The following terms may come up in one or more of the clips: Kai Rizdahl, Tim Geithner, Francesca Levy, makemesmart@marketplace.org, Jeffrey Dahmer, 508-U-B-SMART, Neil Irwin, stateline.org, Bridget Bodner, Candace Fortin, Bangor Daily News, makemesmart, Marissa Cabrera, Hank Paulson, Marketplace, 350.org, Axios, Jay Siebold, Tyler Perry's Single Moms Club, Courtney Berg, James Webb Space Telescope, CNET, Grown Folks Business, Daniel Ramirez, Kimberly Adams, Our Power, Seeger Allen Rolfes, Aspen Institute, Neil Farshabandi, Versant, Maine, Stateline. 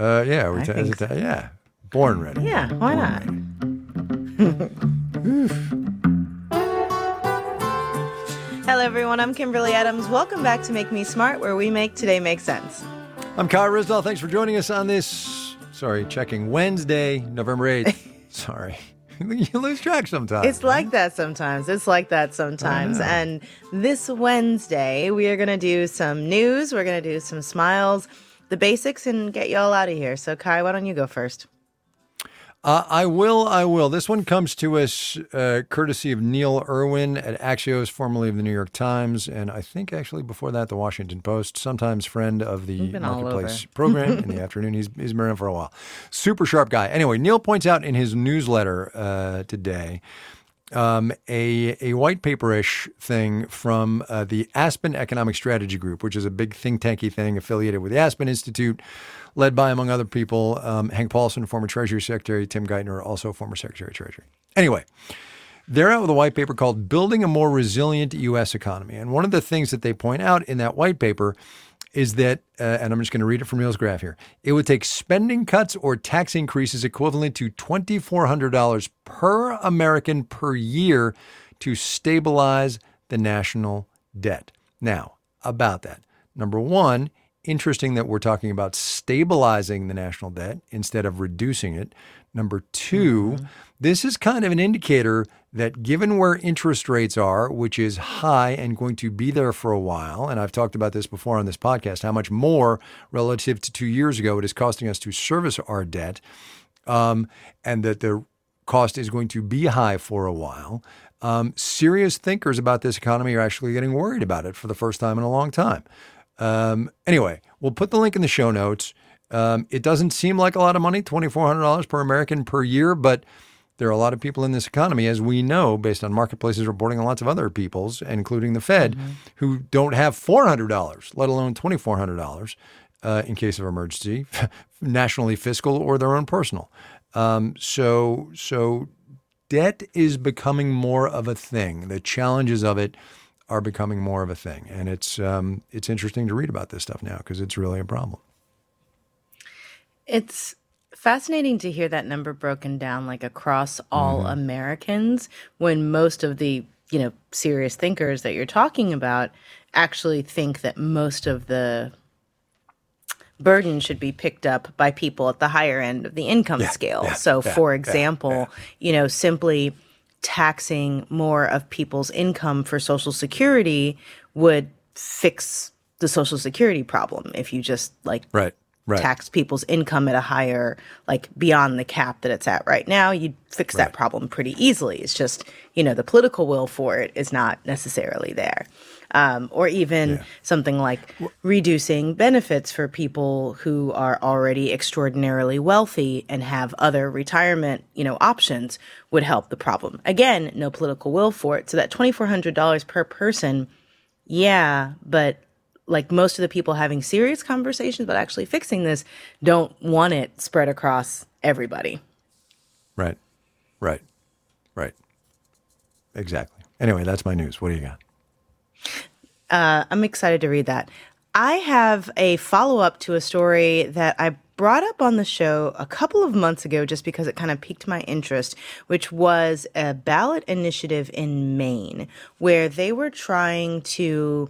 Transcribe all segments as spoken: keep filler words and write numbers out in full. Uh, yeah, we t- so. t- yeah, born ready. Yeah, why born not? Oof. Hello, everyone. I'm Kimberly Adams. Welcome back to Make Me Smart, where we make today make sense. I'm Kai Rizdahl. Thanks for joining us on this, sorry, checking Wednesday, November eighth. Sorry. You lose track sometimes. It's like that sometimes. It's like that sometimes. And this Wednesday, we are going to do some news. We're going to do some smiles, the basics, and get y'all out of here. So, Kai, why don't you go first? Uh, I will. I will. This one comes to us uh, courtesy of Neil Irwin at Axios, formerly of the New York Times, and I think actually before that, the Washington Post, sometimes friend of the Marketplace program in the afternoon. He's, he's been around for a while. Super sharp guy. Anyway, Neil points out in his newsletter uh, today um, a, a white paper-ish thing from uh, the Aspen Economic Strategy Group, which is a big think tanky thing affiliated with the Aspen Institute, led by, among other people, um, Hank Paulson, former Treasury Secretary, Tim Geithner, also former Secretary of Treasury. Anyway, they're out with a white paper called Building a More Resilient U S Economy. And one of the things that they point out in that white paper is that, uh, and I'm just going to read it from Neil's graph here, it would take spending cuts or tax increases equivalent to two thousand four hundred dollars per American per year to stabilize the national debt. Now, about that. Number one, interesting that we're talking about stabilizing the national debt instead of reducing it. Number two, mm-hmm. this is kind of an indicator that given where interest rates are, which is high and going to be there for a while, and I've talked about this before on this podcast, how much more relative to two years ago it is costing us to service our debt, um, and that the cost is going to be high for a while. Um, serious thinkers about this economy are actually getting worried about it for the first time in a long time. Um, anyway, we'll put the link in the show notes. Um, it doesn't seem like a lot of money, two thousand four hundred dollars per American per year, but there are a lot of people in this economy, as we know, based on Marketplace's reporting and lots of other people's, including the Fed, mm-hmm. who don't have four hundred dollars, let alone two thousand four hundred dollars uh, in case of emergency, nationally fiscal or their own personal. Um, so, so debt is becoming more of a thing. The challenges of it are becoming more of a thing. And it's um, it's interesting to read about this stuff now because it's really a problem. It's fascinating to hear that number broken down like across all mm-hmm. Americans when most of the, you know, serious thinkers that you're talking about actually think that most of the burden should be picked up by people at the higher end of the income yeah, scale. Yeah, so yeah, for example, yeah, yeah. you know, simply taxing more of people's income for Social Security would fix the Social Security problem if you just like right, right. tax people's income at a higher, like beyond the cap that it's at right now, you'd fix right. that problem pretty easily. It's just, you know, the political will for it is not necessarily there. Um, or even yeah. something like reducing benefits for people who are already extraordinarily wealthy and have other retirement, you know, options would help the problem. Again, no political will for it. So that two thousand four hundred dollars per person, yeah, but like most of the people having serious conversations about actually fixing this don't want it spread across everybody. Right, right, right. Exactly. Anyway, that's my news. What do you got? Uh, I'm excited to read that. I have a follow-up to a story that I brought up on the show a couple of months ago just because it kind of piqued my interest, which was a ballot initiative in Maine where they were trying to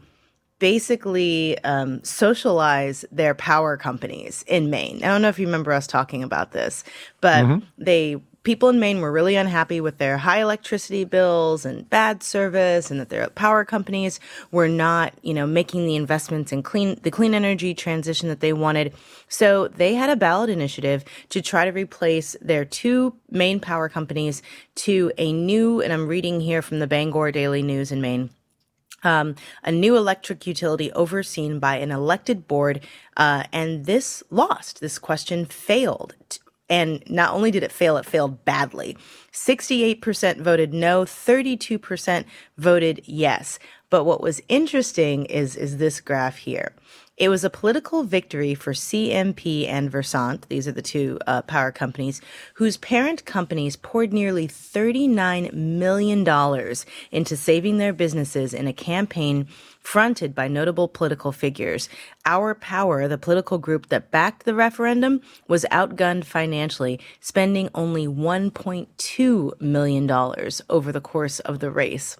basically um, socialize their power companies in Maine. I don't know if you remember us talking about this, but mm-hmm. they people in Maine were really unhappy with their high electricity bills and bad service and that their power companies were not, you know, making the investments in clean the clean energy transition that they wanted. So they had a ballot initiative to try to replace their two main power companies to a new, and I'm reading here from the Bangor Daily News in Maine, Um, a new electric utility overseen by an elected board. Uh, and this lost. This question failed. And not only did it fail, it failed badly. sixty-eight percent voted no, thirty-two percent voted yes. But what was interesting is, is this graph here. It was a political victory for C M P and Versant, these are the two uh, power companies, whose parent companies poured nearly thirty-nine million dollars into saving their businesses in a campaign fronted by notable political figures. Our Power, the political group that backed the referendum, was outgunned financially, spending only one point two million dollars over the course of the race.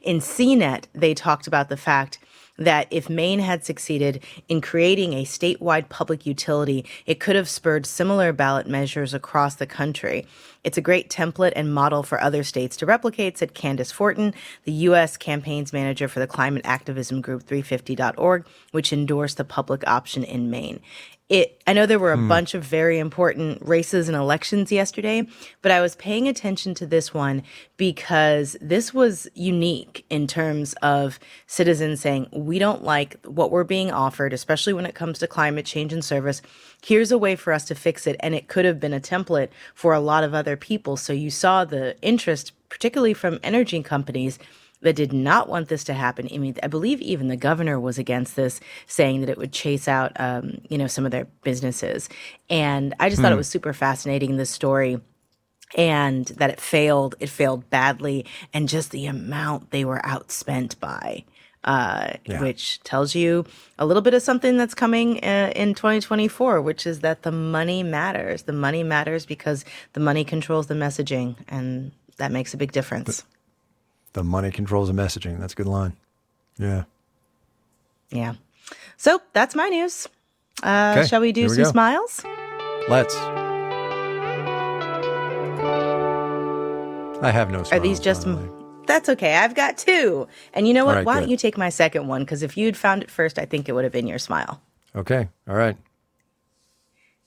In C net, they talked about the fact that if Maine had succeeded in creating a statewide public utility, it could have spurred similar ballot measures across the country. It's a great template and model for other states to replicate, said Candace Fortin, the U S campaigns manager for the climate activism group three fifty dot org, which endorsed the public option in Maine. It, I know there were a hmm. bunch of very important races and elections yesterday, but I was paying attention to this one because this was unique in terms of citizens saying, we don't like what we're being offered, especially when it comes to climate change and service. Here's a way for us to fix it. And it could have been a template for a lot of other people. So you saw the interest, particularly from energy companies, that did not want this to happen. I mean, I believe even the governor was against this, saying that it would chase out, um, you know, some of their businesses. And I just mm. thought it was super fascinating, this story, and that it failed. It failed badly, and just the amount they were outspent by, uh, yeah. which tells you a little bit of something that's coming uh, in twenty twenty-four, which is that the money matters. The money matters because the money controls the messaging, and that makes a big difference. But- The money controls the messaging. That's a good line. Yeah. Yeah. So that's my news. Uh, okay. Shall we do we some go. smiles? Let's. I have no smiles. Are these just... M- that's okay. I've got two. And you know what? Right, Why good. don't you take my second one? Because if you'd found it first, I think it would have been your smile. Okay. All right.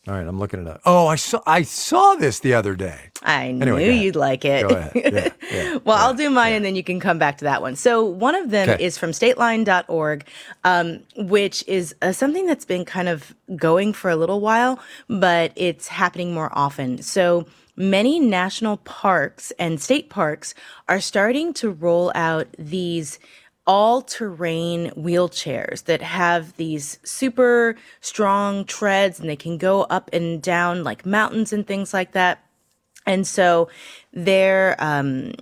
All right. I'm looking it up. Oh, I saw I saw this the other day. I knew anyway, you'd like it. Go ahead. Yeah, yeah, well, yeah, I'll do mine yeah. and then you can come back to that one. So one of them okay. is from stateline dot org, um, which is uh, something that's been kind of going for a little while, but it's happening more often. So many national parks and state parks are starting to roll out these all-terrain wheelchairs that have these super strong treads, and they can go up and down like mountains and things like that. And so they're, um,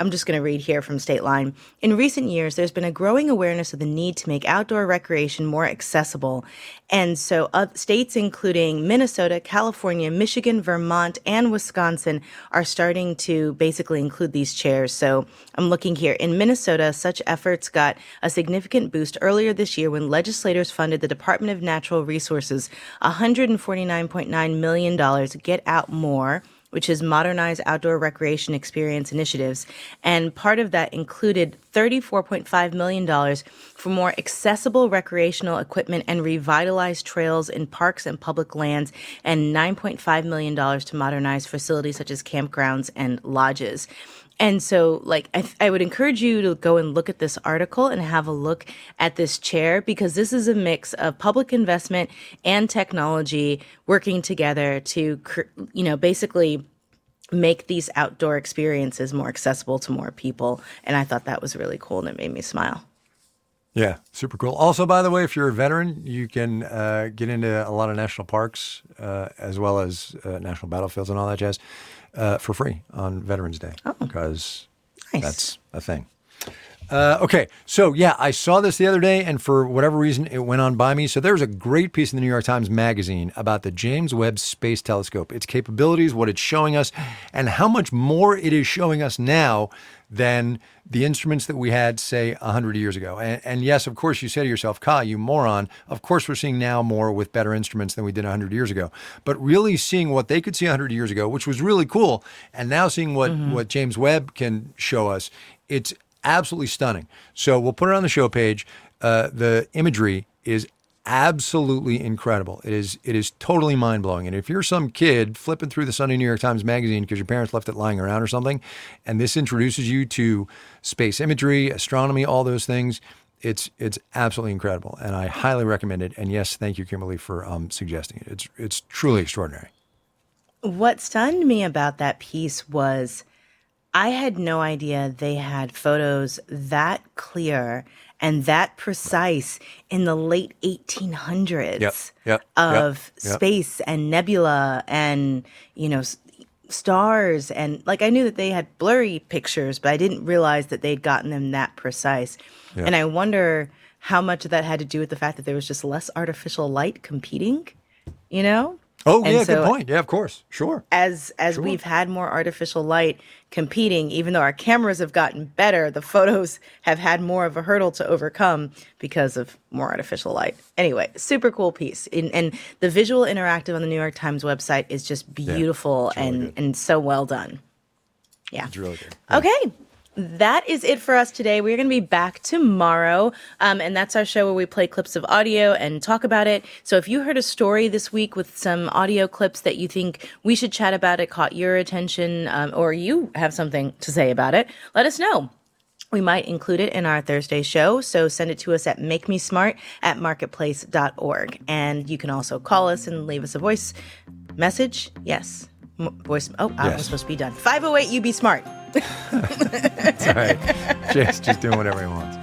I'm just going to read here from Stateline. In recent years, there's been a growing awareness of the need to make outdoor recreation more accessible. And so uh, states including Minnesota, California, Michigan, Vermont, and Wisconsin are starting to basically include these chairs. So I'm looking here. In Minnesota, such efforts got a significant boost earlier this year when legislators funded the Department of Natural Resources one hundred forty-nine point nine million dollars to Get Out More, which is Modernize Outdoor Recreation Experience Initiatives. And part of that included thirty-four point five million dollars for more accessible recreational equipment and revitalized trails in parks and public lands, and nine point five million dollars to modernize facilities such as campgrounds and lodges. And so, like, I, th- I would encourage you to go and look at this article and have a look at this chair, because this is a mix of public investment and technology working together to, cr- you know, basically make these outdoor experiences more accessible to more people. And I thought that was really cool, and it made me smile. Yeah, super cool. Also, by the way, if you're a veteran, you can uh, get into a lot of national parks uh, as well as uh, national battlefields and all that jazz. Uh, for free on Veterans Day, because oh, nice. that's a thing. Uh, okay, so yeah, I saw this the other day, and for whatever reason, it went on by me. So there was a great piece in the New York Times Magazine about the James Webb Space Telescope, its capabilities, what it's showing us, and how much more it is showing us now than the instruments that we had, say, one hundred years ago. And, and yes, of course, you say to yourself, Kai, you moron, of course we're seeing now more with better instruments than we did one hundred years ago. But really seeing what they could see one hundred years ago, which was really cool, and now seeing what, mm-hmm. what James Webb can show us, it's absolutely stunning. So we'll put it on the show page. Uh, the imagery is absolutely incredible. It is it is totally mind-blowing. And if you're some kid flipping through the Sunday New York Times Magazine because your parents left it lying around or something, and this introduces you to space imagery, astronomy, all those things, it's it's absolutely incredible. And I highly recommend it. And yes, thank you, Kimberly, for um, suggesting it. It's it's truly extraordinary. What stunned me about that piece was I had no idea they had photos that clear and that precise in the late eighteen hundreds yep, yep, of yep, space yep. and nebula and, you know, s- stars. And like, I knew that they had blurry pictures, but I didn't realize that they'd gotten them that precise. Yep. And I wonder how much of that had to do with the fact that there was just less artificial light competing, you know? Oh, and yeah, so, good point. Yeah, of course. Sure. As as sure. we've had more artificial light competing, even though our cameras have gotten better, the photos have had more of a hurdle to overcome because of more artificial light. Anyway, super cool piece. And, and the visual interactive on the New York Times website is just beautiful yeah, it's really and, good. and so well done. Yeah. It's really good. Yeah. Okay. That is it for us today. We're going to be back tomorrow, um, and that's our show where we play clips of audio and talk about it. So if you heard a story this week with some audio clips that you think we should chat about, it caught your attention, um, or you have something to say about it, let us know. We might include it in our Thursday show, so send it to us at make me smart at marketplace dot org. And you can also call us and leave us a voice message. Yes. Voice. Oh, yes. I was supposed to be done. five oh eight, you be smart. It's all right. Jay's just doing whatever he wants.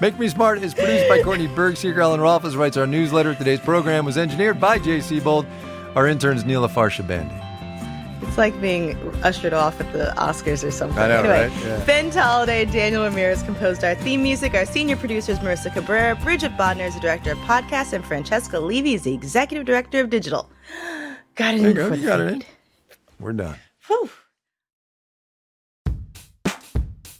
Make Me Smart is produced by Courtney Berg. Seeger Allen Rolfes writes our newsletter. Today's program was engineered by Jay Siebold. Our intern's Neil Farshabandi. It's like being ushered off at the Oscars or something. I know, anyway, right? Yeah. Ben Talladeh, Daniel Ramirez composed our theme music. Our senior producers, Marissa Cabrera. Bridget Bodner is the director of podcasts. And Francesca Levy is the executive director of digital. Got it there in go. for you got it in. We're done. Whew.